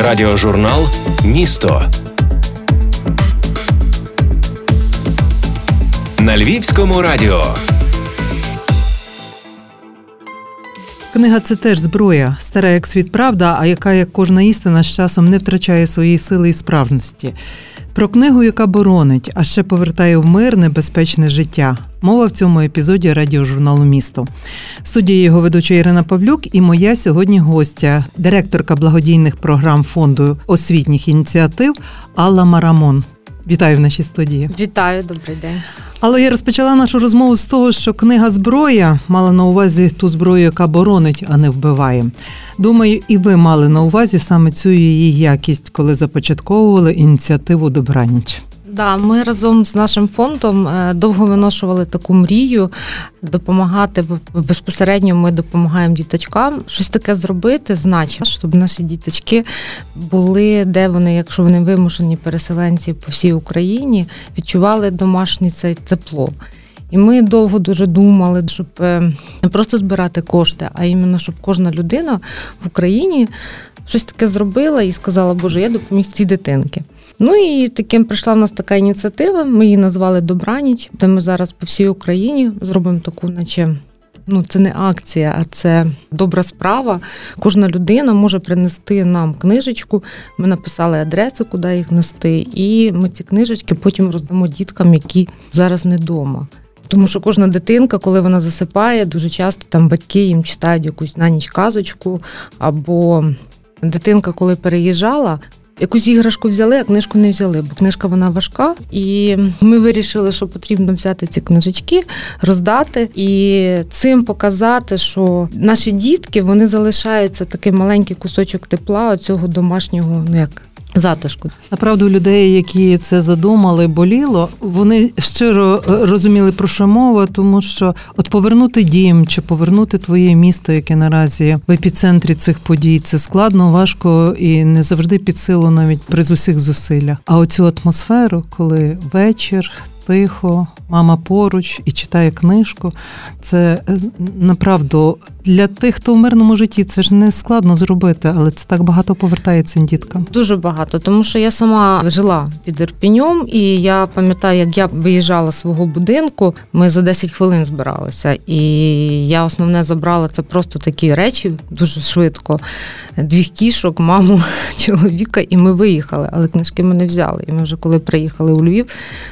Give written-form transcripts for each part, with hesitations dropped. Радіожурнал «Місто» на Львівському радіо. Книга – це теж зброя, стара як світ правда, а яка, як кожна істина, з часом не втрачає своєї сили і справності. Про книгу, яка боронить, а ще повертає в мирне, безпечне життя. Мова в цьому епізоді радіожурналу «Місто». В студії його ведуча Ірина Павлюк і моя сьогодні гостя, директорка благодійних програм Фонду освітніх ініціатив Алла Марамон. Вітаю в нашій студії. Вітаю, добрий день. Але я розпочала нашу розмову з того, що книга «Зброя» мала на увазі ту зброю, яка боронить, а не вбиває. Думаю, і ви мали на увазі саме цю її якість, коли започатковували ініціативу «Добраніч». Да, ми разом з нашим фондом довго виношували таку мрію допомагати, безпосередньо ми допомагаємо діточкам щось таке зробити, значить, щоб наші діточки були, де вони, якщо вони вимушені переселенці по всій Україні, відчували домашнє це тепло. І ми довго дуже думали, щоб не просто збирати кошти, а іменно, щоб кожна людина в Україні щось таке зробила і сказала, Боже, я допоміг цій дитинці. Ну і таким прийшла в нас така ініціатива, ми її назвали «Добраніч», де ми зараз по всій Україні зробимо таку, наче, це не акція, а це добра справа. Кожна людина може принести нам книжечку, ми написали адреси, куди їх нести, і ми ці книжечки потім роздамо діткам, які зараз не вдома. Тому що кожна дитинка, коли вона засипає, дуже часто там батьки їм читають якусь на ніч казочку, або дитинка, коли переїжджала, якусь іграшку взяли, а книжку не взяли, бо книжка вона важка. І ми вирішили, що потрібно взяти ці книжечки, роздати і цим показати, що наші дітки, вони залишаються такий маленький кусочок тепла оцього домашнього, затишку. Направду, людей, які це задумали, боліло, вони щиро розуміли, про що мова, тому що от повернути дім чи повернути твоє місто, яке наразі в епіцентрі цих подій, це складно, важко і не завжди під силу навіть при усіх зусиллях. А оцю атмосферу, коли вечір, тихо, мама поруч і читає книжку, це, направду, для тих, хто в мирному житті, це ж не складно зробити, але це так багато повертається діткам. Дуже багато, тому що я сама жила під Ірпіньом, і я пам'ятаю, як я виїжджала з свого будинку, ми за 10 хвилин збиралися, і я основне забрала, це просто такі речі, дуже швидко, 2 кішок, маму, чоловіка, і ми виїхали, але книжки ми не взяли. І ми вже коли приїхали у Львів,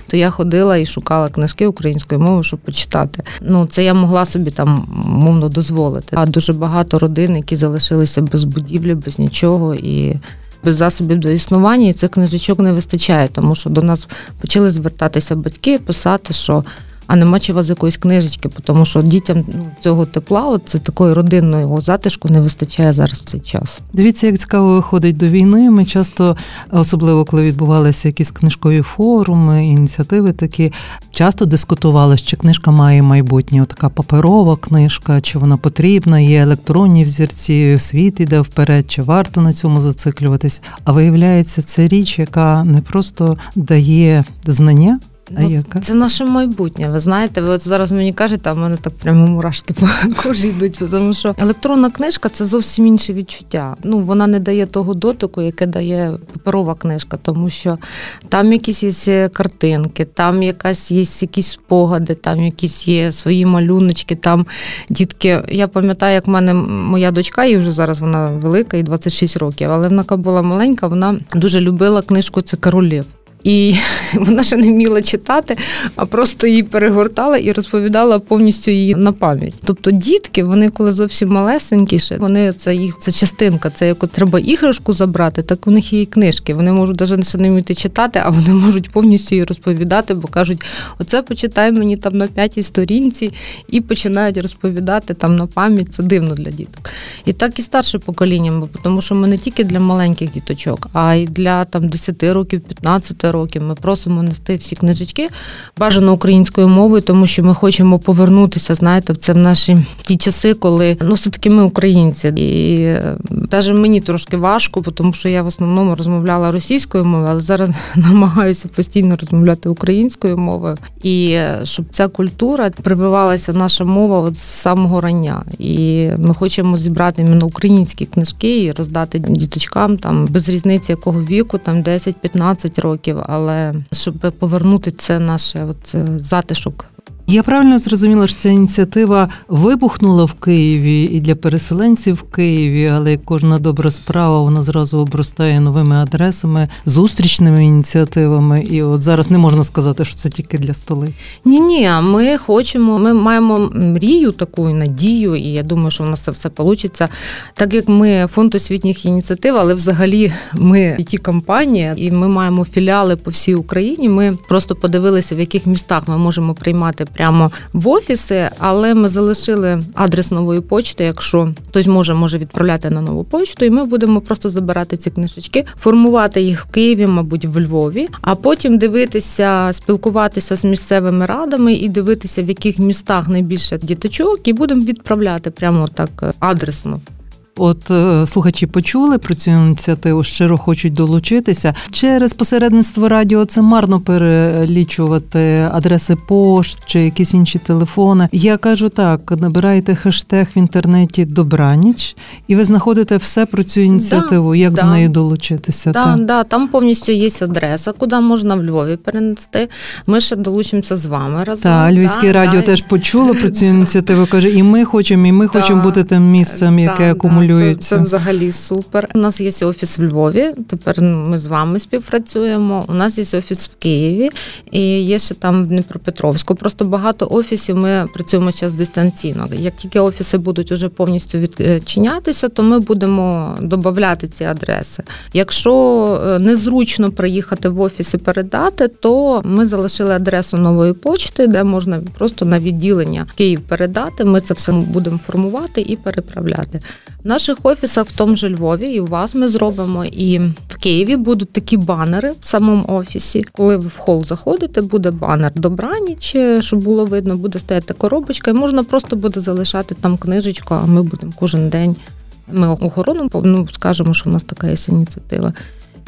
то я ходила і шукала книжки української мови, щоб почитати. Це я могла собі там, мовно, дозволити. А дуже багато родин, які залишилися без будівлі, без нічого і без засобів до існування, і цих книжечок не вистачає, тому що до нас почали звертатися батьки, писати, що а нема чи вас якоїсь книжечки, тому що дітям цього тепла, це такої родинної затишку не вистачає зараз в цей час. Дивіться, як цікаво виходить до війни. Ми часто, особливо коли відбувалися якісь книжкові форуми, ініціативи такі, часто дискутували, чи книжка має майбутнє, отака паперова книжка, чи вона потрібна, є електронні взірці, світ іде вперед, чи варто на цьому зациклюватись. А виявляється, це річ, яка не просто дає знання, це наше майбутнє, ви знаєте, ви от зараз мені кажете, а в мене так прямо мурашки по кожі йдуть, тому що електронна книжка – це зовсім інше відчуття. Вона не дає того дотику, яке дає паперова книжка, тому що там якісь є картинки, там якісь спогади, там якісь є свої малюночки, там дітки. Я пам'ятаю, як в мене моя дочка, і вже зараз вона велика, їй 26 років, але вона була маленька, вона дуже любила книжку «Це король лев». І вона ще не вміла читати, а просто її перегортала і розповідала повністю її на пам'ять. Тобто дітки, вони коли зовсім малесенькі, вони це частинка, це як треба іграшку забрати, так у них є і книжки. Вони можуть навіть ще не вміти читати, а вони можуть повністю її розповідати, бо кажуть, оце почитай мені там на 5-й сторінці і починають розповідати там на пам'ять, це дивно для діток. І так і старше покоління, тому що ми не тільки для маленьких діточок, а й для там 10 років, 15 років. років. Ми просимо нести всі книжечки, бажано українською мовою, тому що ми хочемо повернутися, знаєте, в це в наші ті часи, коли, все-таки ми українці. І навіть мені трошки важко, тому що я в основному розмовляла російською мовою, але зараз намагаюся постійно розмовляти українською мовою. І щоб ця культура прививалася, наша мова от з самого рання. І ми хочемо зібрати іменно українські книжки і роздати діточкам там без різниці якого віку, там 10-15 років, але щоб повернути це наше затишок. Я правильно зрозуміла, що ця ініціатива вибухнула в Києві і для переселенців в Києві, але як кожна добра справа, вона зразу обростає новими адресами, зустрічними ініціативами, і от зараз не можна сказати, що це тільки для столиць. Ні, ми маємо мрію таку, надію, і я думаю, що в нас це все вийде. Так як ми Фонд освітніх ініціатив, але взагалі ми і ті компанії, і ми маємо філіали по всій Україні, ми просто подивилися, в яких містах ми можемо приймати прямо в офіси, але ми залишили адрес нової почти, якщо хтось може відправляти на нову почту, і ми будемо просто забирати ці книжечки, формувати їх в Києві, мабуть, в Львові, а потім дивитися, спілкуватися з місцевими радами і дивитися, в яких містах найбільше діточок, і будемо відправляти прямо так адресно. От слухачі почули про цю ініціативу, щиро хочуть долучитися. Через посередництво радіо це марно перелічувати адреси пошт чи якісь інші телефони. Я кажу так, набирайте хештег в інтернеті «Добраніч» і ви знаходите все про цю ініціативу, як до неї долучитися. Там повністю є адреса, куди можна в Львові перенести. Ми ще долучимося з вами разом. Львівське радіо теж почуло про цю ініціативу, каже, і ми хочемо бути тим місцем, яке акумулює. Це взагалі супер. У нас є офіс в Львові, тепер ми з вами співпрацюємо. У нас є офіс в Києві і є ще там в Дніпропетровську. Просто багато офісів, ми працюємо зараз дистанційно. Як тільки офіси будуть уже повністю відчинятися, то ми будемо додавати ці адреси. Якщо незручно приїхати в офіс і передати, то ми залишили адресу нової почти, де можна просто на відділення Київ передати. Ми це все будемо формувати і переправляти. В наших офісах в тому же Львові і у вас ми зробимо, і в Києві будуть такі банери в самому офісі. Коли ви в хол заходите, буде банер «Добраніч», щоб було видно, буде стояти коробочка, і можна просто буде залишати там книжечку, а ми будемо кожен день, ми охорону, скажемо, що в нас така є ініціатива.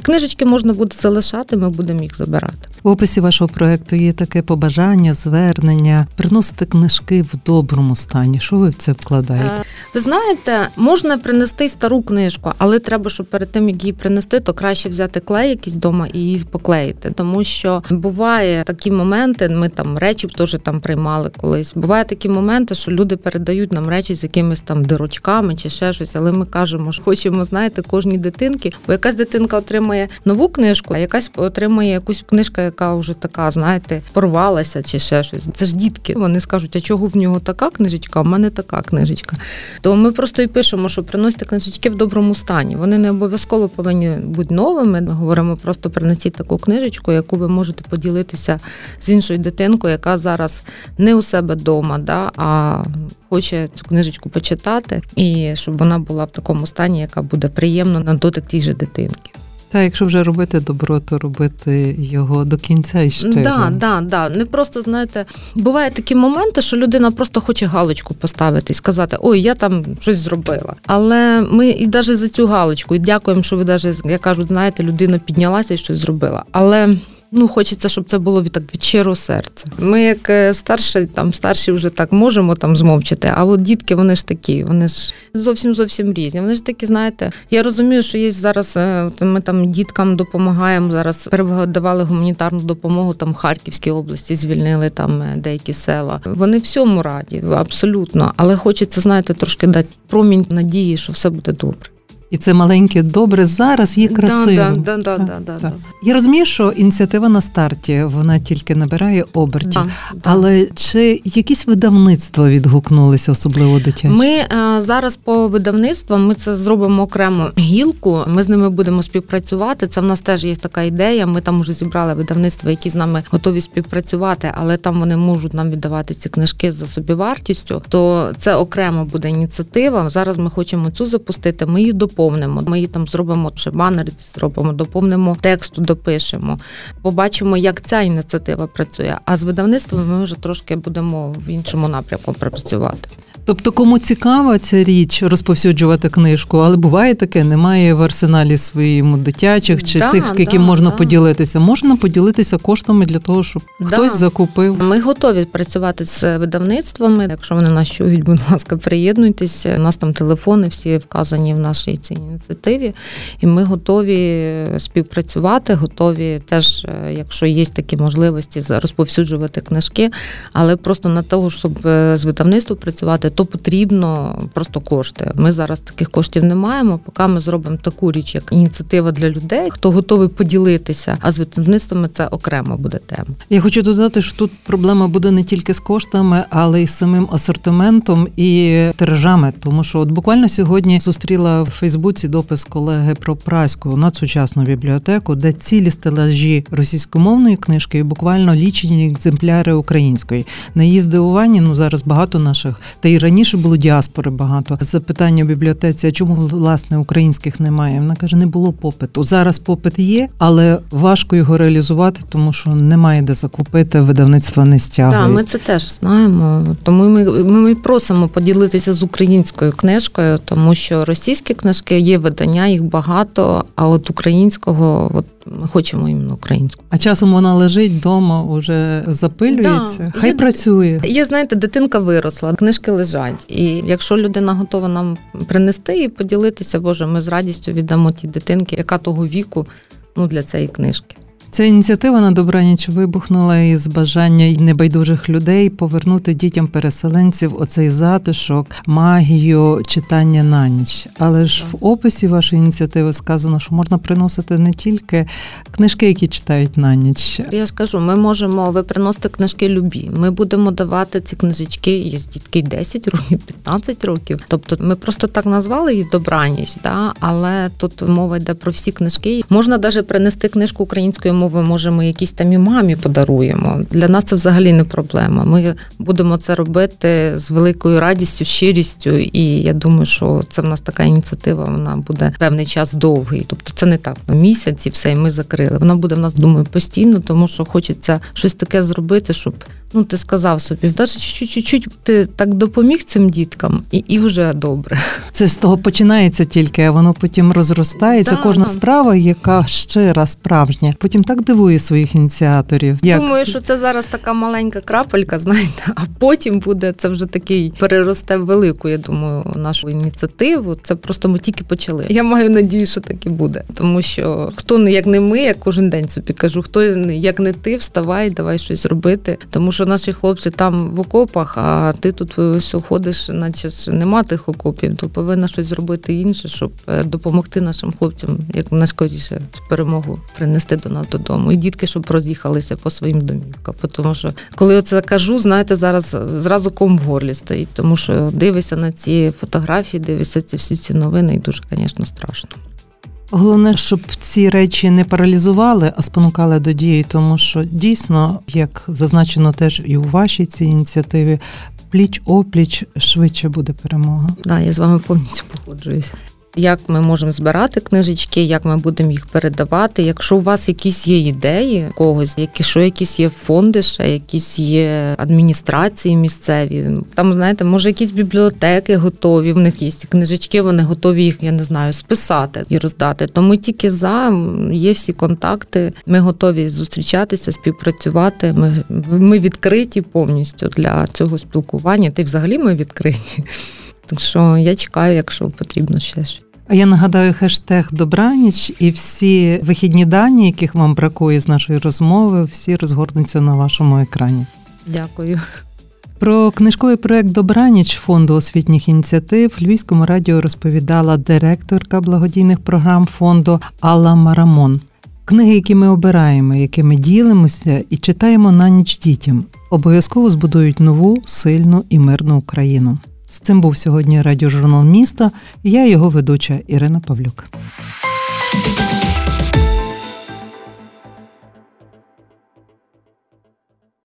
Книжечки можна буде залишати, ми будемо їх забирати. В описі вашого проєкту є таке побажання, звернення, приносити книжки в доброму стані. Що ви в це вкладаєте? Ви знаєте, можна принести стару книжку, але треба, щоб перед тим, як її принести, то краще взяти клей якийсь вдома і її поклеїти. Тому що буває такі моменти, ми там речі теж там приймали колись, буває такі моменти, що люди передають нам речі з якимись там дирочками чи ще щось, але ми кажемо, що хочемо, знаєте, кожній дитинки, бо якась дитинка отримає нову книжку, а якась отримає якусь книжку, яка вже така, знаєте, порвалася чи ще щось. Це ж дітки. Вони скажуть, а чого в нього така книжечка, а в мене така книжечка. То ми просто і пишемо, що приносите книжечки в доброму стані. Вони не обов'язково повинні бути новими. Ми говоримо, просто принесіть таку книжечку, яку ви можете поділитися з іншою дитинкою, яка зараз не у себе вдома, а хоче цю книжечку почитати, і щоб вона була в такому стані, яка буде приємна на дотик тій же дитинки. Та, якщо вже робити добро, то робити його до кінця і щиро. Не просто, знаєте, бувають такі моменти, що людина просто хоче галочку поставити і сказати, ой, я там щось зробила. Але ми і навіть за цю галочку, і дякуємо, що ви навіть, як кажуть, знаєте, людина піднялася і щось зробила. Але... хочеться, щоб це було від щирого серця. Ми, як старші вже так можемо там змовчити, а от дітки, вони ж такі, вони ж зовсім різні. Вони ж такі, знаєте, я розумію, що є зараз, ми там діткам допомагаємо, зараз передавали гуманітарну допомогу, там в Харківській області звільнили там деякі села. Вони всьому раді, абсолютно, але хочеться, знаєте, трошки дати промінь надії, що все буде добре. І це маленьке добре зараз є красивим. Я розумію, що ініціатива на старті, вона тільки набирає обертів. Але чи якісь видавництва відгукнулися, особливо дитячі? Ми зараз по видавництвам, ми це зробимо окремо гілку, ми з ними будемо співпрацювати. Це в нас теж є така ідея, ми там вже зібрали видавництва, які з нами готові співпрацювати, але там вони можуть нам віддавати ці книжки за собівартістю. То це окремо буде ініціатива. Зараз ми хочемо цю запустити, ми її допомагаємо. доповнимо. Ми її там зробимо, чи банери зробимо, доповнимо тексту, допишемо. Побачимо, як ця ініціатива працює. А з видавництвом ми вже трошки будемо в іншому напрямку працювати. Тобто, кому цікава ця річ, розповсюджувати книжку, але буває таке, немає в арсеналі своїм дитячих чи тих, яким можна поділитися. Можна поділитися коштами для того, щоб хтось закупив. Ми готові працювати з видавництвами. Якщо вони нас чують, будь ласка, приєднуйтесь. У нас там телефони всі вказані в нашій цій ініціативі. І ми готові співпрацювати, готові теж, якщо є такі можливості, розповсюджувати книжки. Але просто на того, щоб з видавництвом працювати, то потрібно просто кошти. Ми зараз таких коштів не маємо, поки ми зробимо таку річ, як ініціатива для людей, хто готовий поділитися, а з видавництвами це окремо буде тема. Я хочу додати, що тут проблема буде не тільки з коштами, але й з самим асортиментом і тиражами, тому що от буквально сьогодні зустріла в Фейсбуці допис колеги про Праську надсучасну бібліотеку, де цілі стелажі російськомовної книжки і буквально лічені екземпляри української. На її здивування, зараз багато наших, та й раніше було діаспори багато. Запитання в бібліотеці, а чому, власне, українських немає? Вона каже, не було попиту. Зараз попит є, але важко його реалізувати, тому що немає де закупити, видавництва не стягують. Так, ми це теж знаємо. Тому ми просимо поділитися з українською книжкою, тому що російські книжки є видання, їх багато, а от українського, ми хочемо іменно українську. А часом вона лежить вдома, уже запилюється, хай працює. Я, дитинка виросла, книжки лежать. І якщо людина готова нам принести і поділитися, Боже, ми з радістю віддамо тій дитинці, яка того віку, для цієї книжки. Ця ініціатива на Добраніч вибухнула із бажання небайдужих людей повернути дітям-переселенців оцей затишок, магію читання на ніч. Але ж в описі вашої ініціативи сказано, що можна приносити не тільки книжки, які читають на ніч. Я ж кажу, ви приносите книжки любі. Ми будемо давати ці книжечки, є дітки 10 років, 15 років. Тобто ми просто так назвали її Добраніч, але тут мова йде про всі книжки. Можна навіть принести книжку українською мови, може, ми якісь там і мамі подаруємо. Для нас це взагалі не проблема. Ми будемо це робити з великою радістю, щирістю, і я думаю, що це в нас така ініціатива, вона буде певний час довгий. Тобто це не так на місяць і все, і ми закрили. Вона буде в нас, думаю, постійно, тому що хочеться щось таке зробити, щоб, ти сказав собі, навіть чуть-чуть ти так допоміг цим діткам, і вже добре. Це з того починається тільки, а воно потім розростається. Кожна справа, яка щира, справжня. Потім так дивує своїх ініціаторів. Думаю, що це зараз така маленька крапелька, а потім буде, це вже такий переросте в велику, я думаю, нашу ініціативу. Це просто ми тільки почали. Я маю надію, що так і буде. Тому що хто, як не ми, я кожен день собі кажу, хто, як не ти, вставай, давай щось робити. Тому що наші хлопці там в окопах, а ти тут все ходиш, наче ж нема тих окопів, то повинна щось зробити інше, щоб допомогти нашим хлопцям, як найскоріше цю перемогу принести до нас додому. І дітки, щоб роз'їхалися по своїм домівкам. Тому що, коли оце кажу, зараз зразу ком в горлі стоїть, тому що дивишся на ці фотографії, дивишся всі ці новини, і дуже, звісно, страшно. Головне, щоб ці речі не паралізували, а спонукали до дії, тому що дійсно, як зазначено теж і у вашій цій ініціативі, пліч-опліч швидше буде перемога. Так, я з вами повністю погоджуюся. Як ми можемо збирати книжечки, як ми будемо їх передавати. Якщо у вас якісь є ідеї когось, якісь є фонди, ще якісь є адміністрації місцеві, там, може якісь бібліотеки готові, в них є книжечки, вони готові їх, списати і роздати. То ми тільки є всі контакти, ми готові зустрічатися, співпрацювати, ми відкриті повністю для цього спілкування, та й взагалі ми відкриті. Так що я чекаю, якщо потрібно ще щось. А я нагадаю хештег «Добраніч» і всі вихідні дані, яких вам бракує з нашої розмови, всі розгорнуться на вашому екрані. Дякую. Про книжковий проект «Добраніч» Фонду освітніх ініціатив Львівському радіо розповідала директорка благодійних програм фонду Алла Марамон. Книги, які ми обираємо, якими ділимося і читаємо на ніч дітям, обов'язково збудують нову, сильну і мирну Україну. З цим був сьогодні радіожурнал «Місто». Я його ведуча Ірина Павлюк.